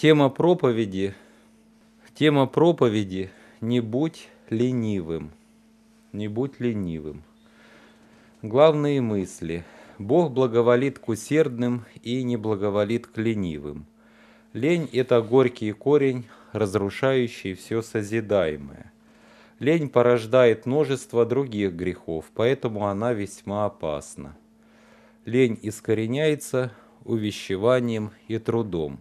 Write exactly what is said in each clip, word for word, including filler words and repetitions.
Тема проповеди, тема проповеди «Не будь ленивым». Не будь ленивым. Главные мысли. Бог благоволит к усердным и не благоволит к ленивым. Лень – это горький корень, разрушающий все созидаемое. Лень порождает множество других грехов, поэтому она весьма опасна. Лень искореняется увещеванием и трудом.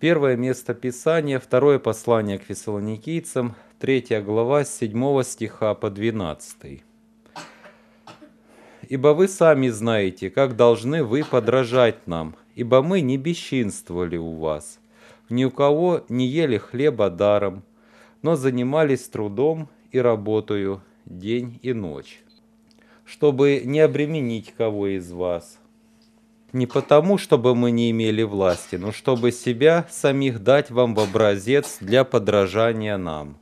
Первое место Писания, второе послание к Фессалоникийцам, третья глава, с седьмого стиха по двенадцатый. «Ибо вы сами знаете, как должны вы подражать нам, ибо мы не бесчинствовали у вас, ни у кого не ели хлеба даром, но занимались трудом и работою день и ночь, чтобы не обременить кого из вас». Не потому, чтобы мы не имели власти, но чтобы себя самих дать вам в образец для подражания нам.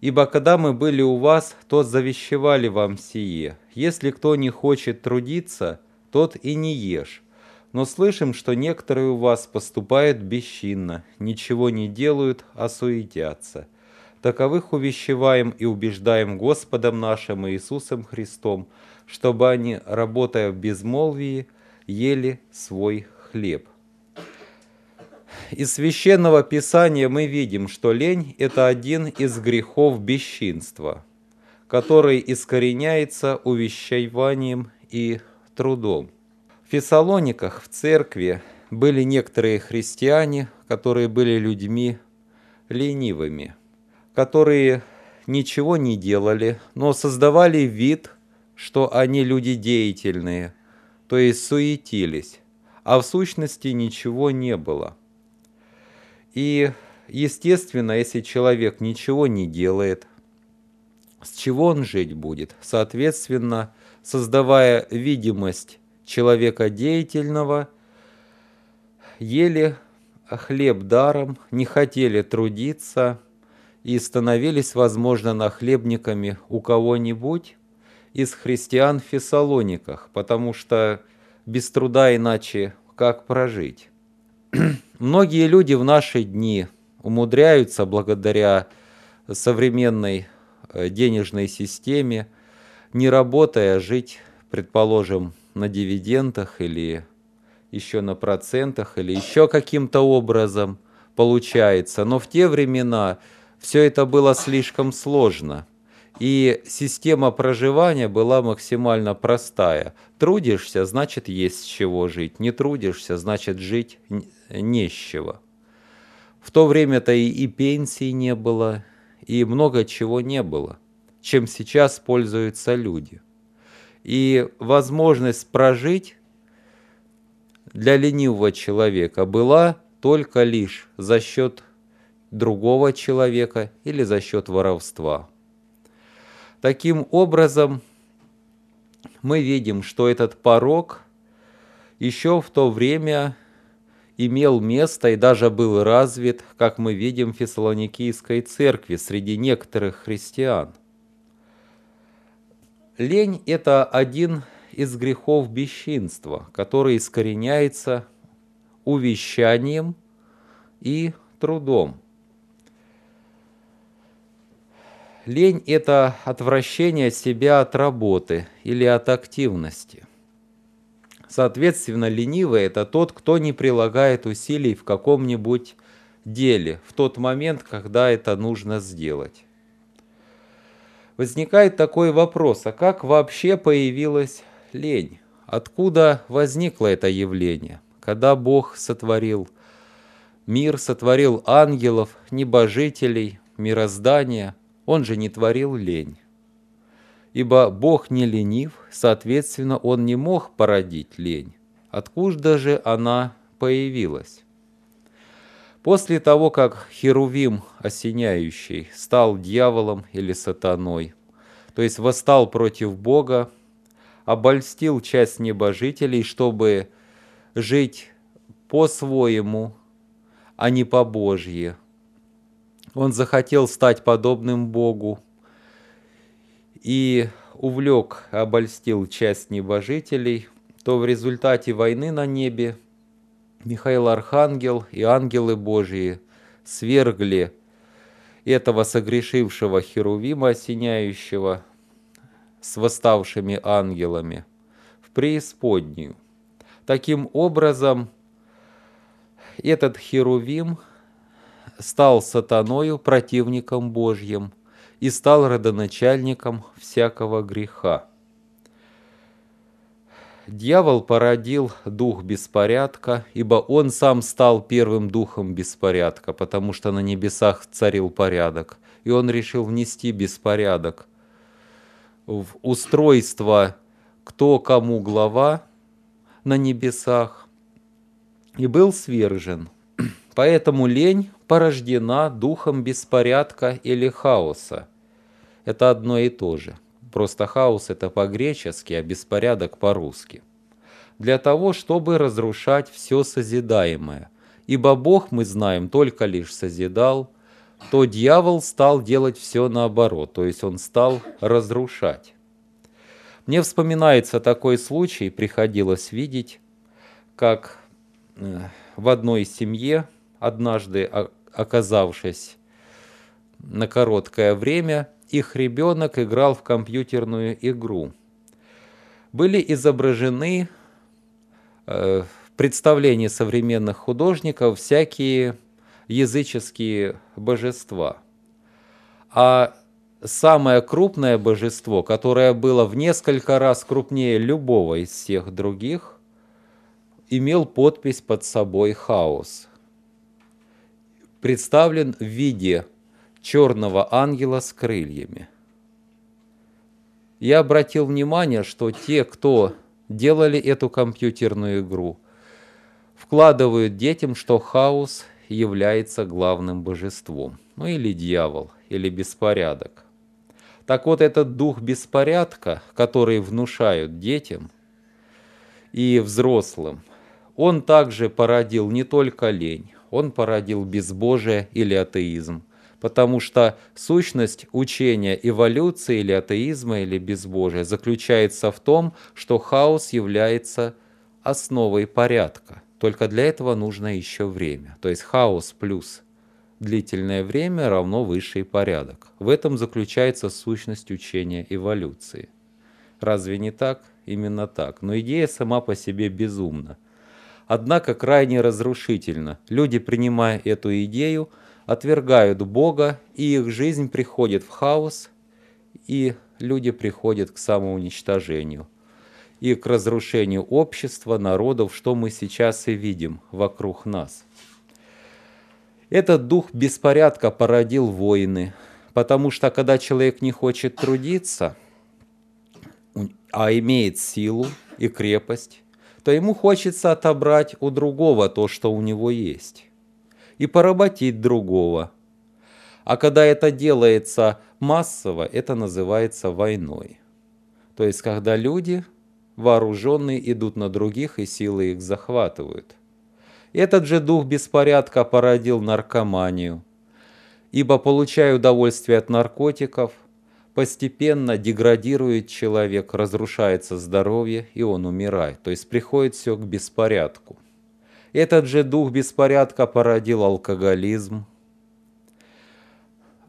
Ибо когда мы были у вас, то завещевали вам сие. Если кто не хочет трудиться, тот и не ешь. Но слышим, что некоторые у вас поступают бесчинно, ничего не делают, а суетятся. Таковых увещеваем и убеждаем Господом нашим Иисусом Христом, чтобы они, работая в безмолвии, ели свой хлеб. Из Священного Писания мы видим, что лень – это один из грехов бесчинства, который искореняется увещеванием и трудом. В Фессалониках, в церкви, были некоторые христиане, которые были людьми ленивыми, которые ничего не делали, но создавали вид, что они люди деятельные, то есть суетились, а в сущности ничего не было. И, естественно, если человек ничего не делает, с чего он жить будет? Соответственно, создавая видимость человека деятельного, ели хлеб даром, не хотели трудиться и становились, возможно, нахлебниками у кого-нибудь из христиан в Фессалониках, потому что без труда иначе как прожить. Многие люди в наши дни умудряются благодаря современной денежной системе, не работая, жить, предположим, на дивидендах или еще на процентах, или еще каким-то образом получается. Но в те времена все это было слишком сложно. И система проживания была максимально простая. Трудишься, значит, есть с чего жить. Не трудишься, значит, жить не с чего. В то время-то и, и пенсии не было, и много чего не было, чем сейчас пользуются люди. И возможность прожить для ленивого человека была только лишь за счет другого человека или за счет воровства. Таким образом, мы видим, что этот порок еще в то время имел место и даже был развит, как мы видим, в Фессалоникийской церкви среди некоторых христиан. Лень – это один из грехов бесчинства, который искореняется увещанием и трудом. Лень – это отвращение себя от работы или от активности. Соответственно, ленивый – это тот, кто не прилагает усилий в каком-нибудь деле, в тот момент, когда это нужно сделать. Возникает такой вопрос, а как вообще появилась лень? Откуда возникло это явление? Когда Бог сотворил мир, сотворил ангелов, небожителей, мироздание, Он же не творил лень, ибо Бог не ленив, соответственно, Он не мог породить лень. Откуда же она появилась? После того, как Херувим осеняющий стал дьяволом или сатаной, то есть восстал против Бога, обольстил часть небожителей, чтобы жить по-своему, а не по-божье, он захотел стать подобным Богу и увлек, обольстил часть небожителей, то в результате войны на небе Михаил Архангел и ангелы Божьи свергли этого согрешившего херувима осеняющего с восставшими ангелами в преисподнюю. Таким образом, этот херувим стал сатаною, противником Божьим, и стал родоначальником всякого греха. Дьявол породил дух беспорядка, ибо он сам стал первым духом беспорядка, потому что на небесах царил порядок, и он решил внести беспорядок в устройство, кто кому глава на небесах, и был свержен. Поэтому лень порождена духом беспорядка или хаоса. Это одно и то же. Просто хаос — это по-гречески, а беспорядок — по-русски. Для того, чтобы разрушать все созидаемое. Ибо Бог, мы знаем, только лишь созидал, то дьявол стал делать все наоборот, то есть он стал разрушать. Мне вспоминается такой случай, приходилось видеть, как в одной семье, однажды оказавшись на короткое время, их ребенок играл в компьютерную игру. Были изображены э, в представлении современных художников всякие языческие божества. А самое крупное божество, которое было в несколько раз крупнее любого из всех других, имел подпись под собой «Хаос». Представлен в виде черного ангела с крыльями. Я обратил внимание, что те, кто делали эту компьютерную игру, вкладывают детям, что хаос является главным божеством, ну или дьявол, или беспорядок. Так вот, этот дух беспорядка, который внушают детям и взрослым, он также породил не только лень, он породил безбожие или атеизм. Потому что сущность учения эволюции или атеизма или безбожия заключается в том, что хаос является основой порядка. Только для этого нужно еще время. То есть хаос плюс длительное время равно высший порядок. В этом заключается сущность учения эволюции. Разве не так? Именно так. Но идея сама по себе безумна. Однако крайне разрушительна. Люди, принимая эту идею, отвергают Бога, и их жизнь приходит в хаос, и люди приходят к самоуничтожению и к разрушению общества, народов, что мы сейчас и видим вокруг нас. Этот дух беспорядка породил войны, потому что когда человек не хочет трудиться, а имеет силу и крепость, то ему хочется отобрать у другого то, что у него есть, и поработить другого. А когда это делается массово, это называется войной. То есть, когда люди вооруженные идут на других, и силы их захватывают. Этот же дух беспорядка породил наркоманию, ибо, получая удовольствие от наркотиков, постепенно деградирует человек, разрушается здоровье, и он умирает. То есть, приходит все к беспорядку. Этот же дух беспорядка породил алкоголизм,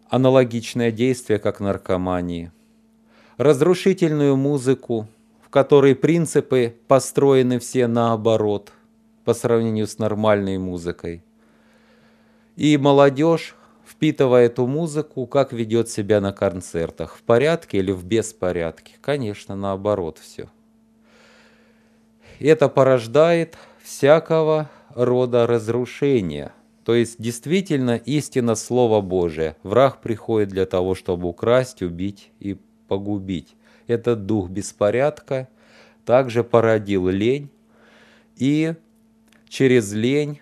аналогичное действие, как наркомании, разрушительную музыку, в которой принципы построены все наоборот по сравнению с нормальной музыкой. И молодежь, впитывая эту музыку, как ведет себя на концертах, в порядке или в беспорядке? Конечно, наоборот все. Это порождает всякого рода разрушения. То есть, действительно, истина Слова Божие. Враг приходит для того, чтобы украсть, убить и погубить. Этот дух беспорядка также породил лень и через лень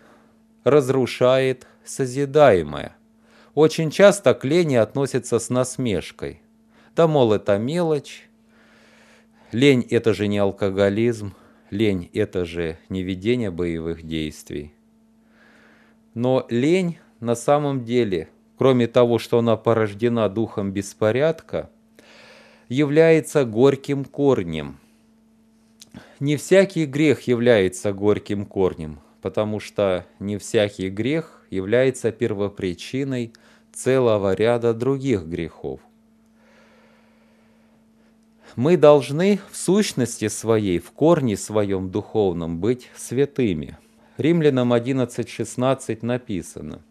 разрушает созидаемое. Очень часто к лени относятся с насмешкой. Да, мол, это мелочь. Лень — это же не алкоголизм. Лень – это же не ведение боевых действий. Но лень на самом деле, кроме того, что она порождена духом беспорядка, является горьким корнем. Не всякий грех является горьким корнем. потому что не всякий грех является первопричиной целого ряда других грехов. Мы должны в сущности своей, в корне своем духовном быть святыми. Римлянам одиннадцать шестнадцать написано: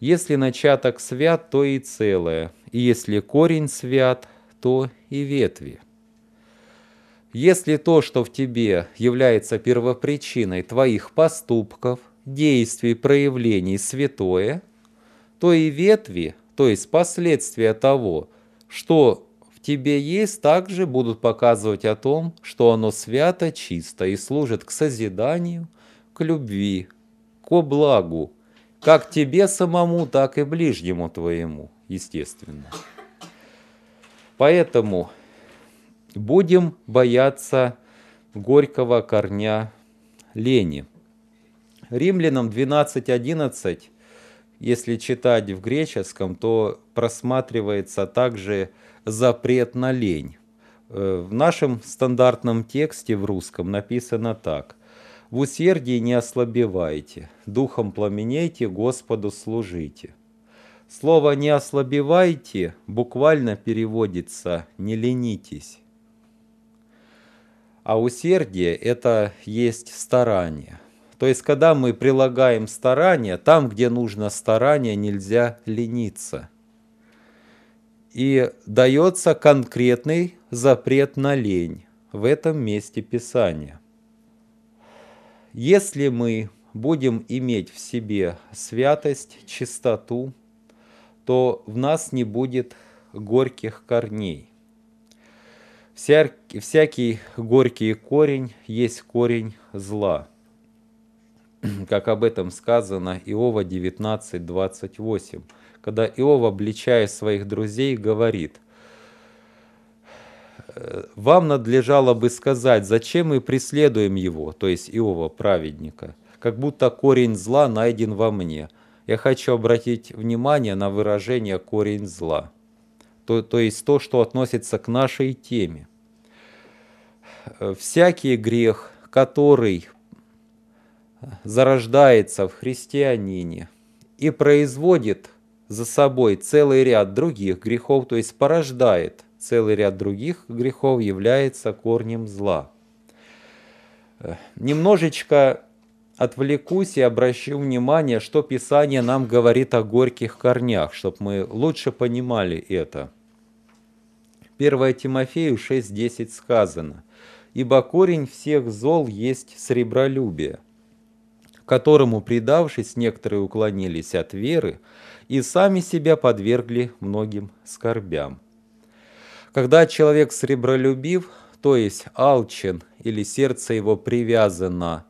«Если начаток свят, то и целое, и если корень свят, то и ветви». Если то, что в тебе является первопричиной твоих поступков, действий, проявлений, святое, то и ветви, то есть последствия того, что в тебе есть, также будут показывать о том, что оно свято, чисто и служит к созиданию, к любви, ко благу, как тебе самому, так и ближнему твоему, естественно. Поэтому будем бояться горького корня лени. Римлянам двенадцать одиннадцать, если читать в греческом, то просматривается также запрет на лень. В нашем стандартном тексте в русском написано так: «В усердии не ослабевайте, духом пламенейте, Господу служите». Слово «не ослабевайте» буквально переводится «не ленитесь». А усердие – это есть старание. То есть, когда мы прилагаем старание, там, где нужно старание, нельзя лениться. И дается конкретный запрет на лень в этом месте Писания. Если мы будем иметь в себе святость, чистоту, то в нас не будет горьких корней. Вся, всякий горький корень есть корень зла, как об этом сказано Иова девятнадцать двадцать восемь, когда Иов, обличая своих друзей, говорит: «Вам надлежало бы сказать, зачем мы преследуем его», то есть Иова, праведника, «как будто корень зла найден во мне». Я хочу обратить внимание на выражение «корень зла», то, то есть то, что относится к нашей теме. Всякий грех, который зарождается в христианине и производит за собой целый ряд других грехов, то есть порождает целый ряд других грехов, является корнем зла. Немножечко отвлекусь и обращу внимание, что Писание нам говорит о горьких корнях, чтобы мы лучше понимали это. первое Тимофею шесть десять сказано: «Ибо корень всех зол есть сребролюбие, которому, предавшись, некоторые уклонились от веры и сами себя подвергли многим скорбям». Когда человек сребролюбив, то есть алчен, или сердце его привязано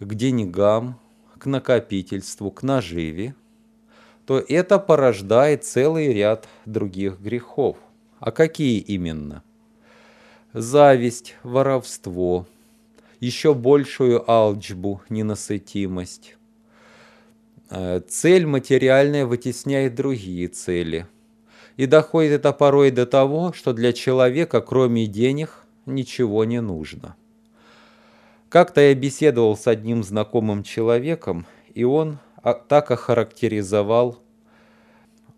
к деньгам, к накопительству, к наживе, то это порождает целый ряд других грехов. А какие именно? Зависть, воровство, еще большую алчбу, ненасытимость. Цель материальная вытесняет другие цели. И доходит это порой до того, что для человека кроме денег ничего не нужно. Как-то я беседовал с одним знакомым человеком, и он так охарактеризовал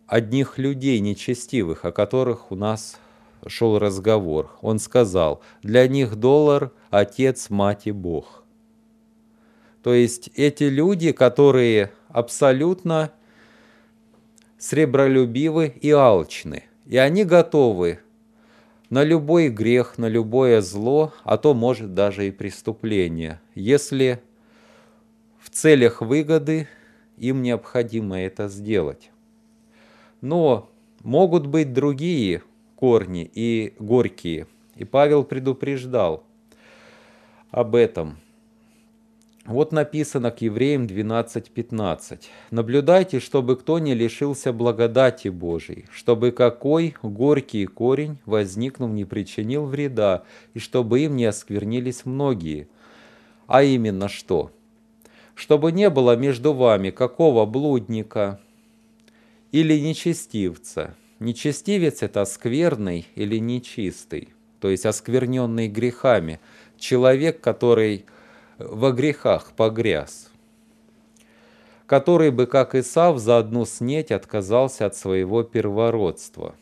одних людей нечестивых, о которых у нас шел разговор. Он сказал: для них доллар – отец, мать и Бог. То есть эти люди, которые абсолютно сребролюбивы и алчны, и они готовы на любой грех, на любое зло, а то, может, даже и преступление, если в целях выгоды им необходимо это сделать. Но могут быть другие корни и горькие, и Павел предупреждал об этом. Вот написано к Евреям двенадцать пятнадцать. «Наблюдайте, чтобы кто не лишился благодати Божией, чтобы какой горький корень, возникнув, не причинил вреда, и чтобы им не осквернились многие». А именно что? «Чтобы не было между вами какого блудника или нечестивца». Нечестивец – это скверный или нечистый, то есть оскверненный грехами. Человек, который во грехах погряз, который бы, как Исав, за одну снеть отказался от своего первородства.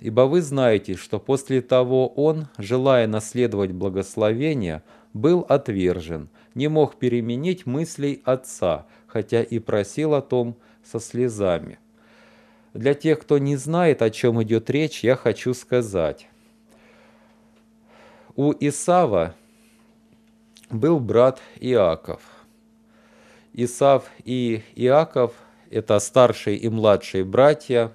Ибо вы знаете, что после того он, желая наследовать благословение, был отвержен, не мог переменить мыслей отца, хотя и просил о том со слезами». Для тех, кто не знает, о чем идет речь, я хочу сказать. У Исава был брат Иаков. Исав и Иаков – это старшие и младшие братья,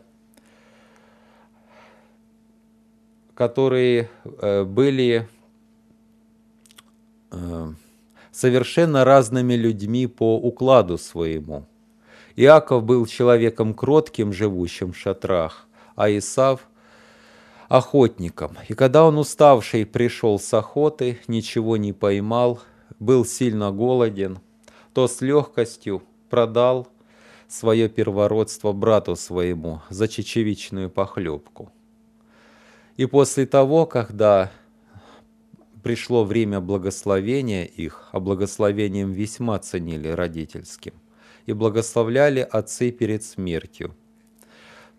которые были совершенно разными людьми по укладу своему. Иаков был человеком кротким, живущим в шатрах, а Исав – охотником. И когда он, уставший, пришел с охоты, ничего не поймал, был сильно голоден, то с легкостью продал свое первородство брату своему за чечевичную похлебку. И после того, когда пришло время благословения их, а благословением весьма ценили родительским, и благословляли отцы перед смертью,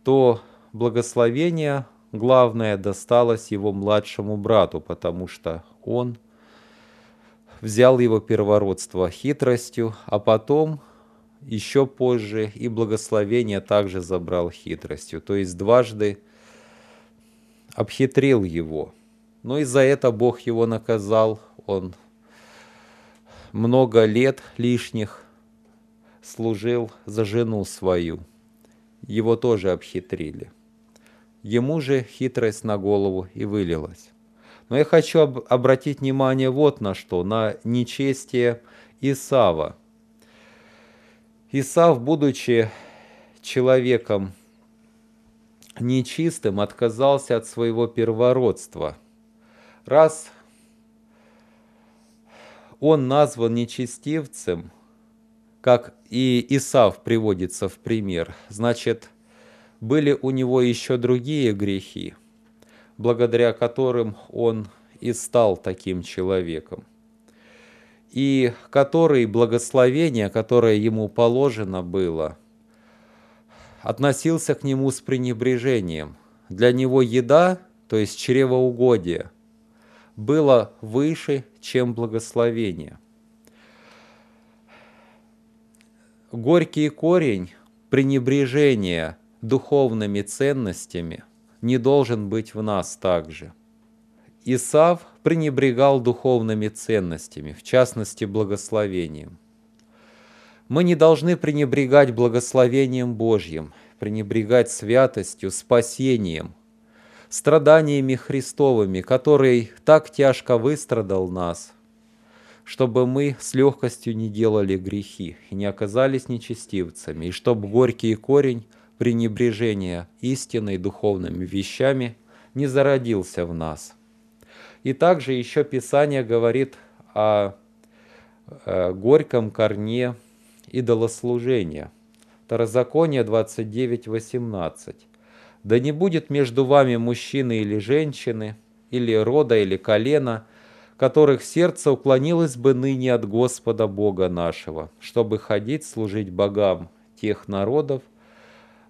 то благословение главное досталось его младшему брату, потому что он взял его первородство хитростью, а потом, еще позже, и благословение также забрал хитростью, то есть дважды обхитрил его. Но и за это Бог его наказал, он много лет лишних служил за жену свою, его тоже обхитрили. Ему же хитрость на голову и вылилась. Но я хочу об- обратить внимание вот на что, на нечестие Исава. Исав, будучи человеком нечистым, отказался от своего первородства. Раз он назван нечестивцем, как и Исав приводится в пример, значит, были у него еще другие грехи, благодаря которым он и стал таким человеком, и которые благословение, которое ему положено было, относился к нему с пренебрежением. Для него еда, то есть чревоугодие, было выше, чем благословение. Горький корень пренебрежения духовными ценностями не должен быть в нас также. Исав пренебрегал духовными ценностями, в частности, благословением. Мы не должны пренебрегать благословением Божьим, пренебрегать святостью, спасением, страданиями Христовыми, которые так тяжко выстрадал нас, чтобы мы с легкостью не делали грехи и не оказались нечестивцами, и чтобы горький корень пренебрежения истинной духовными вещами не зародился в нас. И также еще Писание говорит о горьком корне идолослужения. Второзаконие двадцать девять, восемнадцать. «Да не будет между вами мужчины или женщины, или рода, или колена, которых сердце уклонилось бы ныне от Господа Бога нашего, чтобы ходить служить богам тех народов,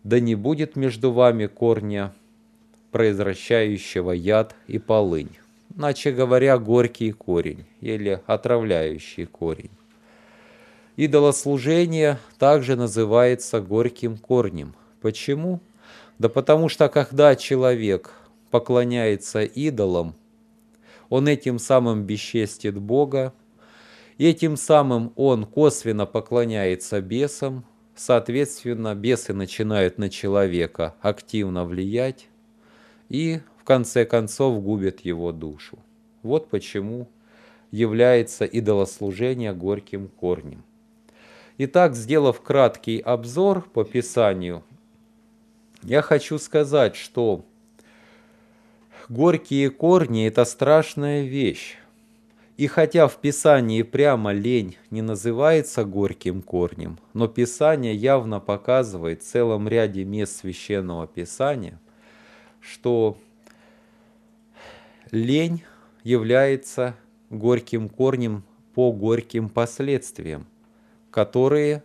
да не будет между вами корня, произвращающего яд и полынь». Иначе говоря, горький корень или отравляющий корень. Идолослужение также называется горьким корнем. Почему? Да потому что когда человек поклоняется идолам, он этим самым бесчестит Бога, этим самым он косвенно поклоняется бесам, соответственно, бесы начинают на человека активно влиять и, в конце концов, губят его душу. Вот почему является идолослужение горьким корнем. Итак, сделав краткий обзор по Писанию, я хочу сказать, что горькие корни – это страшная вещь. И хотя в Писании прямо лень не называется горьким корнем, но Писание явно показывает в целом ряде мест Священного Писания, что лень является горьким корнем по горьким последствиям, которые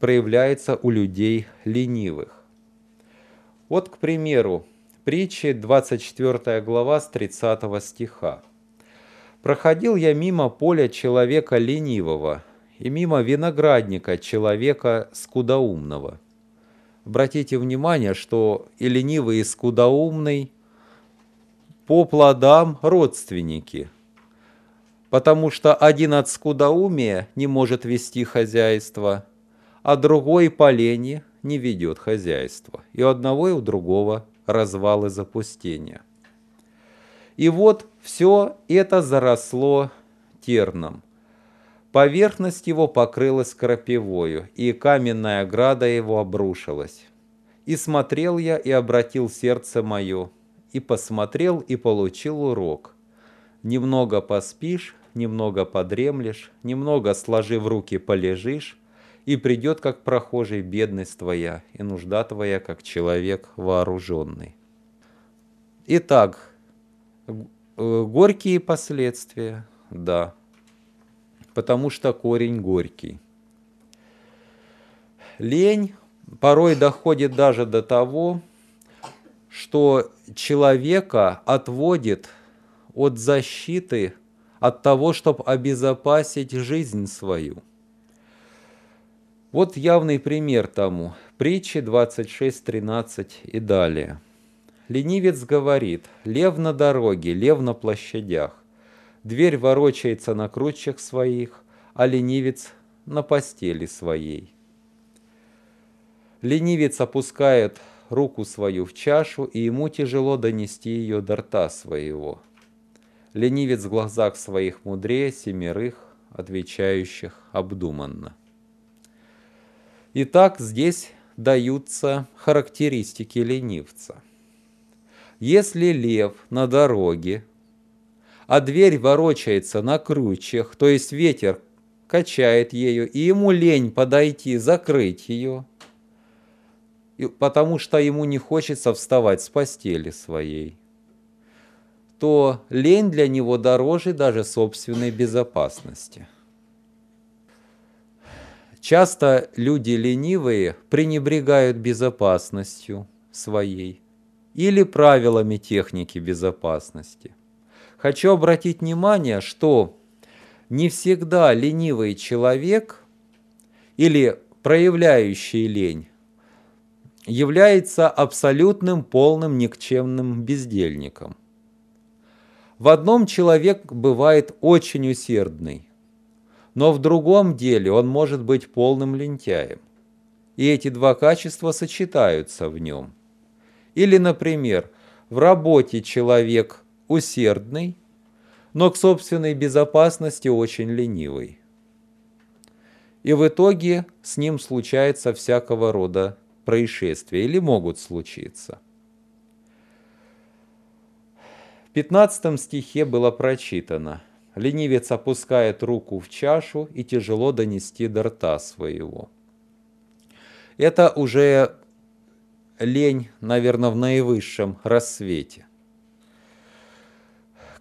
проявляются у людей ленивых. Вот, к примеру, притчи двадцать четвёртая глава с тридцатого стиха. «Проходил я мимо поля человека ленивого и мимо виноградника человека скудоумного». Обратите внимание, что и ленивый, и скудоумный по плодам родственники, потому что один от скудоумия не может вести хозяйство, а другой по лени не ведет хозяйство, и у одного и у другого развал и запустение. И вот все это заросло терном. Поверхность его покрылась крапивою, и каменная ограда его обрушилась. И смотрел я, и обратил сердце мое, и посмотрел, и получил урок. Немного поспишь, немного подремлешь, немного сложив руки полежишь, и придет, как прохожий, бедность твоя, и нужда твоя, как человек вооруженный. Итак, горькие последствия, да, потому что корень горький. Лень порой доходит даже до того, что человека отводит от защиты, от того, чтобы обезопасить жизнь свою. Вот явный пример тому. Притчи двадцать шесть тринадцать и далее. Ленивец говорит: лев на дороге, лев на площадях. Дверь ворочается на крючьях своих, а ленивец на постели своей. Ленивец опускает руку свою в чашу, и ему тяжело донести ее до рта своего. Ленивец в глазах своих мудрее семерых, отвечающих обдуманно. Итак, здесь даются характеристики ленивца. Если лев на дороге, а дверь ворочается на крючьях, то есть ветер качает ею, и ему лень подойти, закрыть ее, потому что ему не хочется вставать с постели своей, то лень для него дороже даже собственной безопасности. Часто люди ленивые пренебрегают безопасностью своей или правилами техники безопасности. Хочу обратить внимание, что не всегда ленивый человек или проявляющий лень является абсолютным, полным, никчемным бездельником. В одном человек бывает очень усердный, но в другом деле он может быть полным лентяем. И эти два качества сочетаются в нем. Или, например, в работе человек усердный, но к собственной безопасности очень ленивый. И в итоге с ним случается всякого рода происшествия, или могут случиться. В пятнадцатом стихе было прочитано: ленивец опускает руку в чашу, и тяжело донести до рта своего. Это уже лень, наверное, в наивысшем рассвете.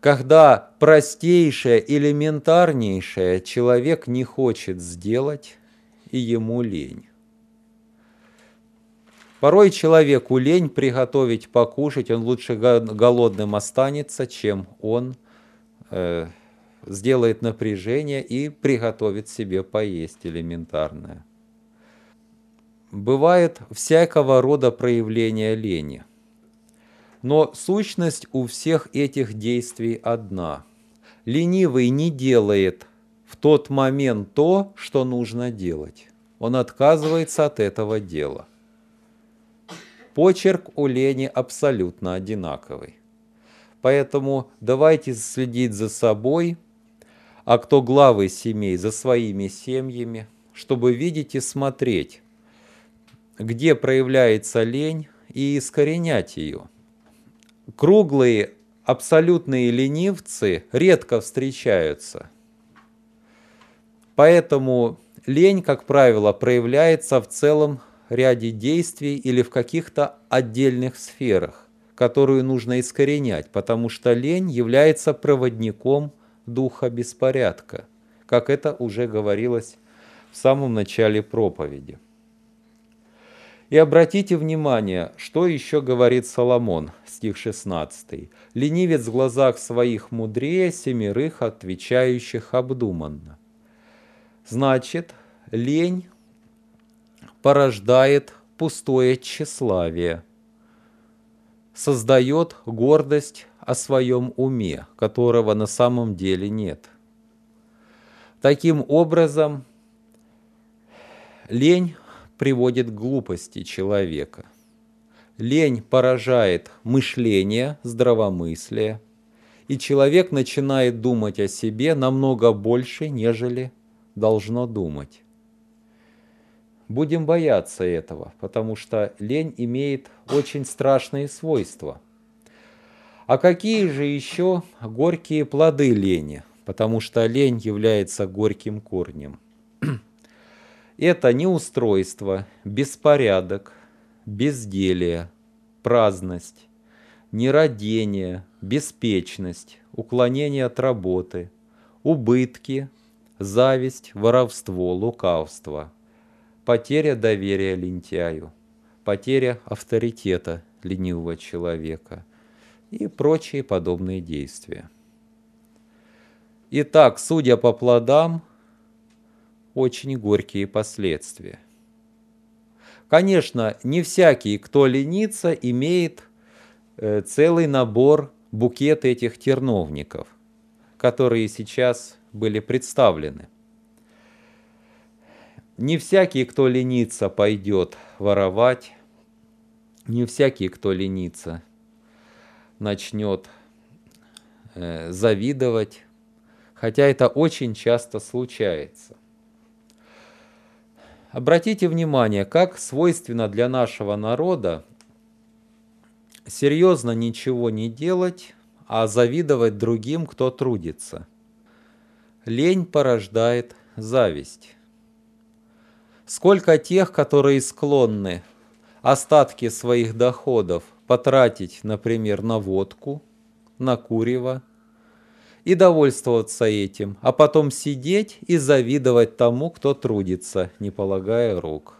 Когда простейшее, элементарнейшее человек не хочет сделать, и ему лень. Порой человеку лень приготовить, покушать, он лучше голодным останется, чем он э, сделает напряжение и приготовит себе поесть элементарное. Бывает всякого рода проявления лени. Но сущность у всех этих действий одна. Ленивый не делает в тот момент то, что нужно делать. Он отказывается от этого дела. Почерк у лени абсолютно одинаковый. Поэтому давайте следить за собой, а кто главы семей, за своими семьями, чтобы видеть и смотреть, где проявляется лень, и искоренять ее. Круглые, абсолютные ленивцы редко встречаются. Поэтому лень, как правило, проявляется в целом ряде действий или в каких-то отдельных сферах, которую нужно искоренять, потому что лень является проводником духа беспорядка. как это уже говорилось в самом начале проповеди. И обратите внимание, что еще говорит Соломон, стих шестнадцатый. «Ленивец в глазах своих мудрее семерых, отвечающих обдуманно». Значит, лень порождает пустое тщеславие, создает гордость о своем уме, которого на самом деле нет. Таким образом, лень приводит к глупости человека. Лень поражает мышление, здравомыслие, и человек начинает думать о себе намного больше, нежели должно думать. Будем бояться этого, потому что лень имеет очень страшные свойства. А какие же еще горькие плоды лени? Потому что лень является горьким корнем. Это неустройство, беспорядок, безделие, праздность, нерадение, беспечность, уклонение от работы, убытки, зависть, воровство, лукавство, потеря доверия лентяю, потеря авторитета ленивого человека и прочие подобные действия. Итак, судя по плодам, очень горькие последствия. Конечно, не всякий, кто ленится, имеет целый набор, букет этих терновников, которые сейчас были представлены. Не всякий, кто ленится, пойдет воровать. Не всякий, кто ленится, начнет завидовать, хотя это очень часто случается. Обратите внимание, как свойственно для нашего народа серьезно ничего не делать, а завидовать другим, кто трудится. Лень порождает зависть. Сколько тех, которые склонны остатки своих доходов потратить, например, на водку, на курево, и довольствоваться этим, а потом сидеть и завидовать тому, кто трудится, не полагая рук.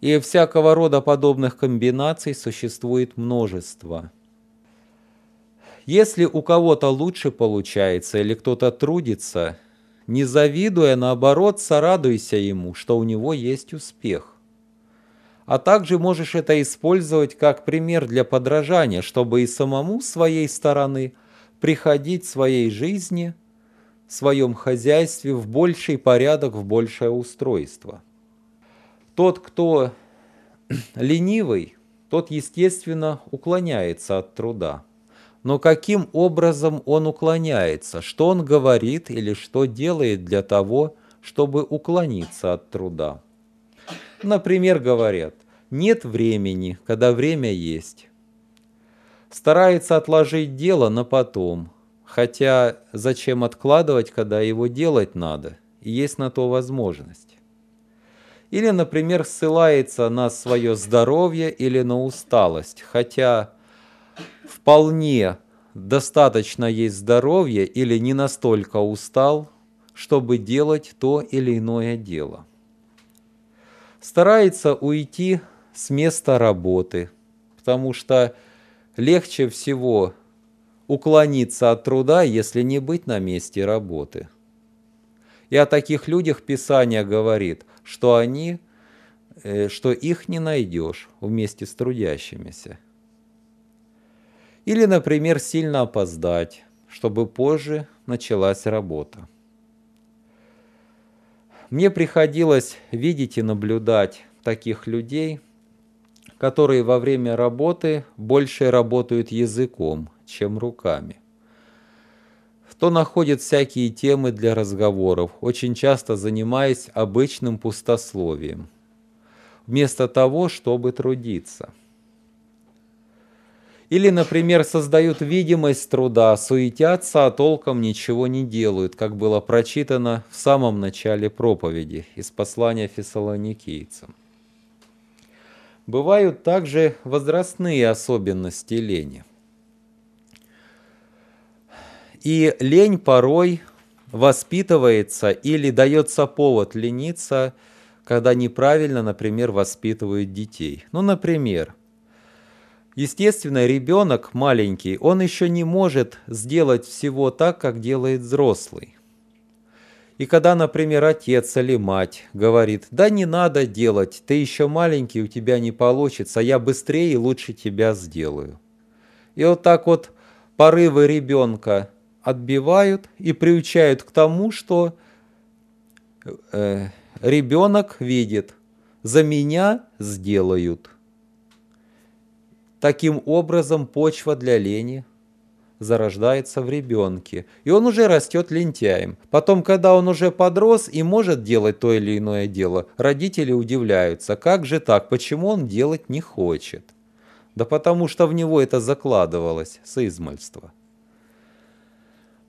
И всякого рода подобных комбинаций существует множество. Если у кого-то лучше получается или кто-то трудится, не завидуя, наоборот, сорадуйся ему, что у него есть успех. А также можешь это использовать как пример для подражания, чтобы и самому с своей стороны приходить в своей жизни, в своем хозяйстве в больший порядок, в большее устройство. Тот, кто ленивый, тот, естественно, уклоняется от труда. Но каким образом он уклоняется? Что он говорит или что делает для того, чтобы уклониться от труда? Например, говорят: «Нет времени, когда время есть». Старается отложить дело на потом, хотя зачем откладывать, когда его делать надо, и есть на то возможность. Или, например, ссылается на свое здоровье или на усталость, хотя вполне достаточно есть здоровья или не настолько устал, чтобы делать то или иное дело. Старается уйти с места работы, потому что легче всего уклониться от труда, если не быть на месте работы. И о таких людях Писание говорит, что они, что их не найдешь вместе с трудящимися. Или, например, сильно опоздать, чтобы позже началась работа. Мне приходилось видеть и наблюдать таких людей, которые во время работы больше работают языком, чем руками. То находят всякие темы для разговоров, очень часто занимаясь обычным пустословием, вместо того, чтобы трудиться. Или, например, создают видимость труда, суетятся, а толком ничего не делают, как было прочитано в самом начале проповеди из послания Фессалоникийцам. Бывают также возрастные особенности лени. И лень порой воспитывается или дается повод лениться, когда неправильно, например, воспитывают детей. Ну, например, естественно, ребенок маленький, он еще не может сделать всего так, как делает взрослый. И когда, например, отец или мать говорит: да не надо делать, ты еще маленький, у тебя не получится, я быстрее и лучше тебя сделаю. И вот так вот порывы ребенка отбивают и приучают к тому, что э, ребенок видит: за меня сделают. Таким образом, почва для лени зарождается в ребенке, и он уже растет лентяем. Потом, когда он уже подрос и может делать то или иное дело, родители удивляются: как же так, почему он делать не хочет? Да потому что в него это закладывалось с измальства.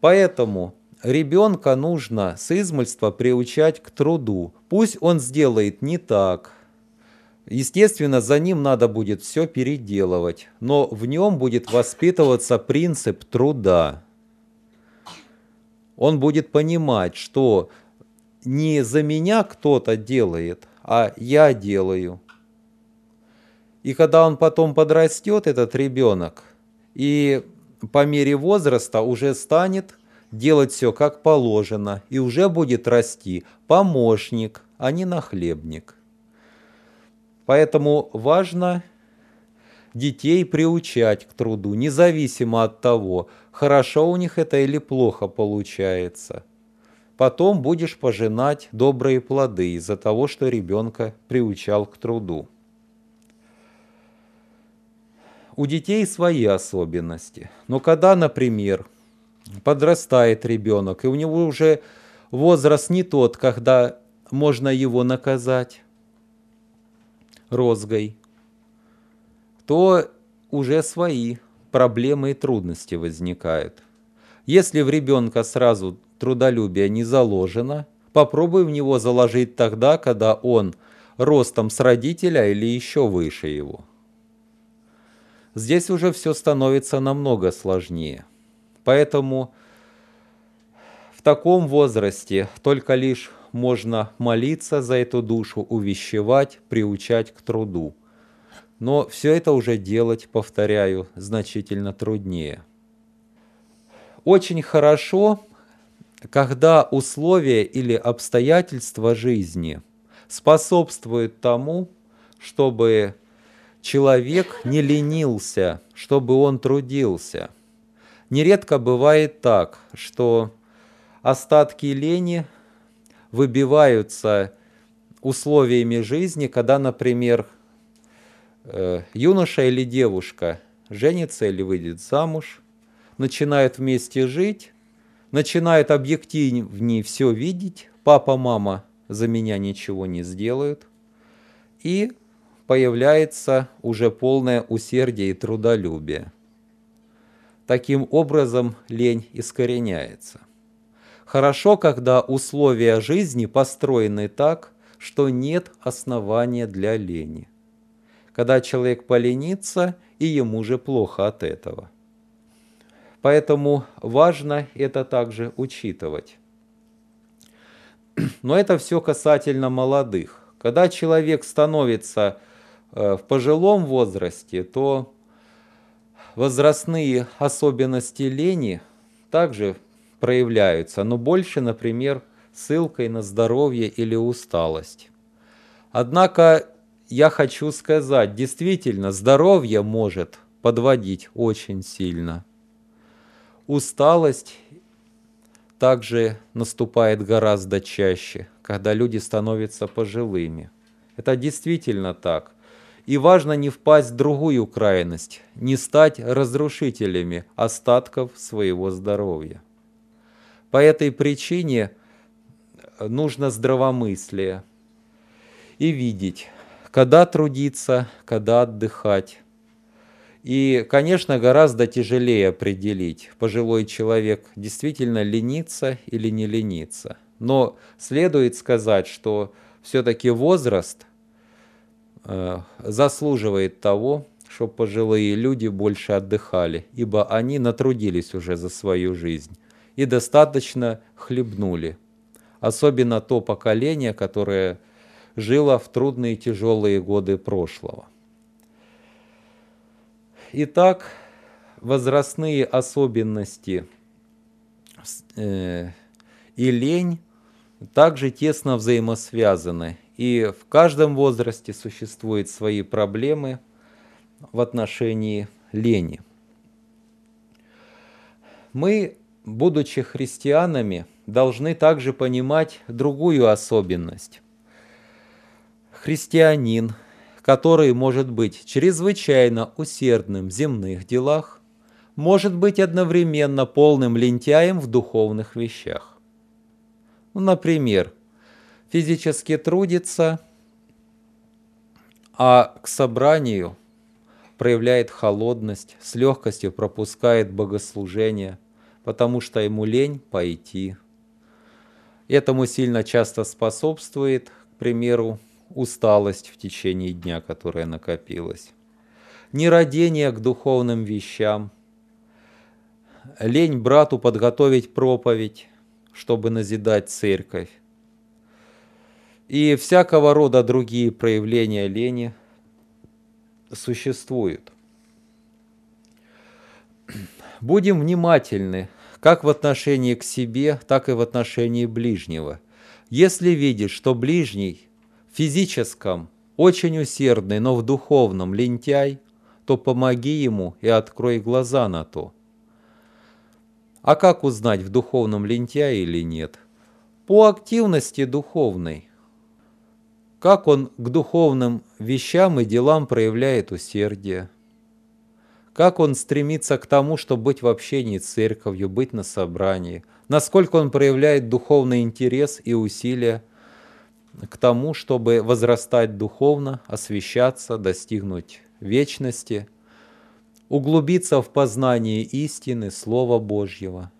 Поэтому ребенка нужно с измальства приучать к труду. Пусть он сделает не так. Естественно, за ним надо будет все переделывать, но в нем будет воспитываться принцип труда. Он будет понимать, что не за меня кто-то делает, а я делаю. И когда он потом подрастет, этот ребенок, и по мере возраста уже станет делать все как положено, и уже будет расти помощник, а не нахлебник. Поэтому важно детей приучать к труду, независимо от того, хорошо у них это или плохо получается. Потом будешь пожинать добрые плоды из-за того, что ребенка приучал к труду. У детей свои особенности. Но когда, например, подрастает ребенок, и у него уже возраст не тот, когда можно его наказать розгой, то уже свои проблемы и трудности возникают. Если в ребенка сразу трудолюбие не заложено, попробуй в него заложить тогда, когда он ростом с родителя или еще выше его. Здесь уже все становится намного сложнее. Поэтому в таком возрасте только лишь можно молиться за эту душу, увещевать, приучать к труду. Но все это уже делать, повторяю, значительно труднее. Очень хорошо, когда условия или обстоятельства жизни способствуют тому, чтобы человек не ленился, чтобы он трудился. Нередко бывает так, что остатки лени выбиваются условиями жизни, когда, например, юноша или девушка женится или выйдет замуж, начинают вместе жить, начинают объективнее все видеть, папа, мама за меня ничего не сделают, и появляется уже полное усердие и трудолюбие. Таким образом, лень искореняется. Хорошо, когда условия жизни построены так, что нет основания для лени. Когда человек поленится, и ему же плохо от этого. Поэтому важно это также учитывать. Но это все касательно молодых. Когда человек становится в пожилом возрасте, то возрастные особенности лени также проявляются, но больше, например, ссылкой на здоровье или усталость. Однако я хочу сказать, действительно, здоровье может подводить очень сильно. Усталость также наступает гораздо чаще, когда люди становятся пожилыми. Это действительно так. И важно не впасть в другую крайность, не стать разрушителями остатков своего здоровья. По этой причине нужно здравомыслие и видеть, когда трудиться, когда отдыхать. И, конечно, гораздо тяжелее определить, пожилой человек действительно ленится или не ленится. Но следует сказать, что все-таки возраст заслуживает того, чтобы пожилые люди больше отдыхали, ибо они натрудились уже за свою жизнь. и достаточно хлебнули. Особенно то поколение, которое жило в трудные и тяжелые годы прошлого. Итак, возрастные особенности и лень также тесно взаимосвязаны. И в каждом возрасте существуют свои проблемы в отношении лени. Мы, будучи христианами, должны также понимать другую особенность. Христианин, который может быть чрезвычайно усердным в земных делах, может быть одновременно полным лентяем в духовных вещах. Например, физически трудится, а к собранию проявляет холодность, с легкостью пропускает богослужение, потому что ему лень пойти. Этому сильно часто способствует, к примеру, усталость в течение дня, которая накопилась, нерадение к духовным вещам, лень брату подготовить проповедь, чтобы назидать церковь, и всякого рода другие проявления лени существуют. Будем внимательны как в отношении к себе, так и в отношении ближнего. Если видишь, что ближний в физическом очень усердный, но в духовном лентяй, то помоги ему и открой глаза на то. А как узнать, в духовном лентяе или нет? По активности духовной. Как он к духовным вещам и делам проявляет усердие? Как он стремится к тому, чтобы быть в общении с церковью, быть на собрании? Насколько он проявляет духовный интерес и усилия к тому, чтобы возрастать духовно, освещаться, достигнуть вечности, углубиться в познание истины, Слова Божьего?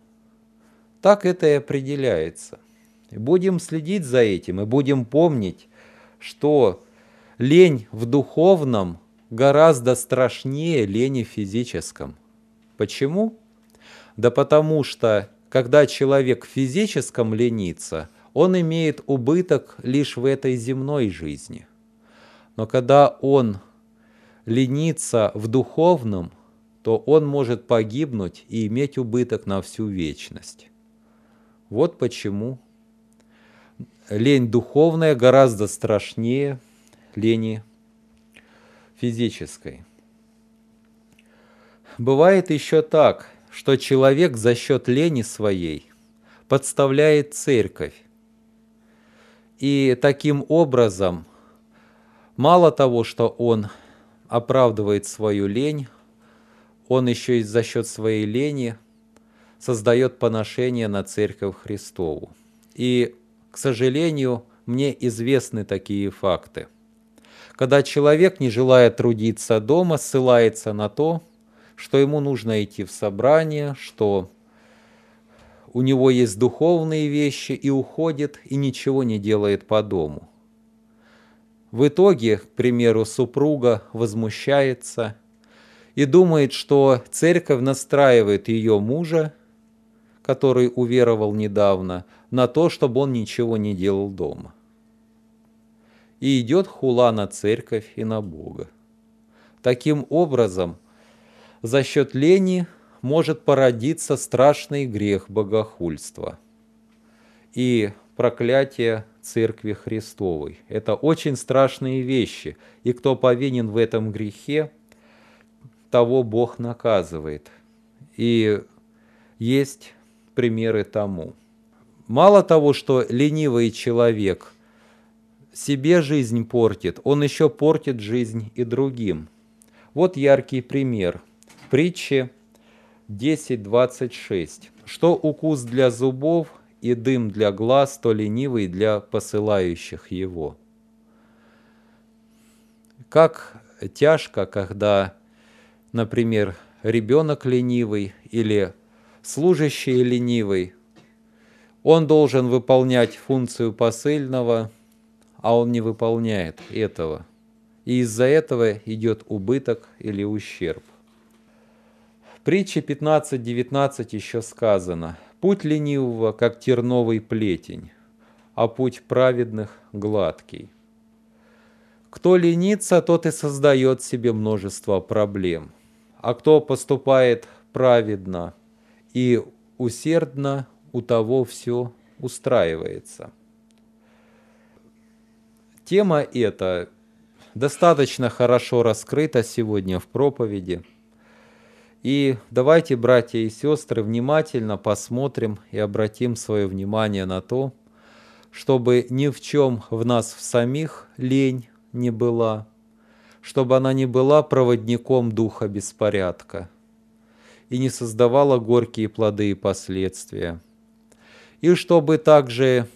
Так это и определяется. И будем следить за этим, и будем помнить, что лень в духовном гораздо страшнее лени в физическом. Почему? Да потому что, когда человек в физическом ленится, он имеет убыток лишь в этой земной жизни. Но когда он ленится в духовном, то он может погибнуть и иметь убыток на всю вечность. Вот почему лень духовная гораздо страшнее лени физической. Бывает еще так, что человек за счет лени своей подставляет церковь. И таким образом, мало того, что он оправдывает свою лень, он еще и за счет своей лени создает поношение на Церковь Христову. И, к сожалению, мне известны такие факты. Когда человек, не желая трудиться дома, ссылается на то, что ему нужно идти в собрание, что у него есть духовные вещи, и уходит, и ничего не делает по дому. В итоге, к примеру, супруга возмущается и думает, что церковь настраивает ее мужа, который уверовал недавно, на то, чтобы он ничего не делал дома. И идет хула на церковь и на Бога. Таким образом, за счет лени может породиться страшный грех богохульства и проклятие Церкви Христовой. Это очень страшные вещи, и кто повинен в этом грехе, того Бог наказывает. И есть примеры тому. Мало того, что ленивый человек себе жизнь портит, он еще портит жизнь и другим. Вот яркий пример. Притчи десять двадцать шесть. Что укус для зубов и дым для глаз, то ленивый для посылающих его. Как тяжко, когда, например, ребенок ленивый или служащий ленивый, он должен выполнять функцию посыльного, а он не выполняет этого. И из-за этого идет убыток или ущерб. В притче пятнадцать девятнадцать еще сказано: Путь ленивого, как терновый плетень, а путь праведных гладкий. Кто ленится, тот и создает себе множество проблем, а кто поступает праведно и усердно, у того все устраивается. Тема эта достаточно хорошо раскрыта сегодня в проповеди. И давайте, братья и сестры, внимательно посмотрим и обратим свое внимание на то, чтобы ни в чем в нас в самих лень не была, чтобы она не была проводником духа беспорядка и не создавала горькие плоды и последствия. И чтобы также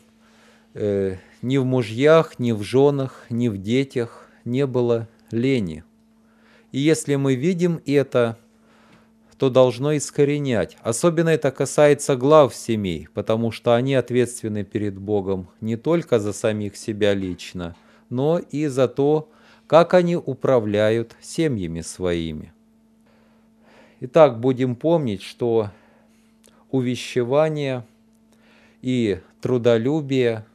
э, ни в мужьях, ни в женах, ни в детях не было лени. И если мы видим это, то должно искоренять. Особенно это касается глав семей, потому что они ответственны перед Богом не только за самих себя лично, но и за то, как они управляют семьями своими. Итак, будем помнить, что увещевание и трудолюбие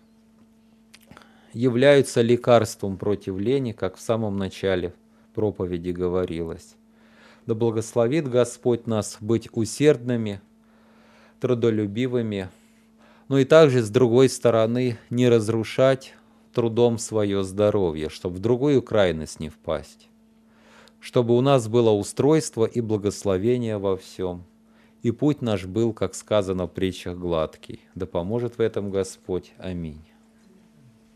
являются лекарством против лени, как в самом начале проповеди говорилось. Да благословит Господь нас быть усердными, трудолюбивыми, но и также, с другой стороны, не разрушать трудом свое здоровье, чтобы в другую крайность не впасть, чтобы у нас было устройство и благословение во всем, и путь наш был, как сказано в притчах, гладкий. Да поможет в этом Господь. Аминь.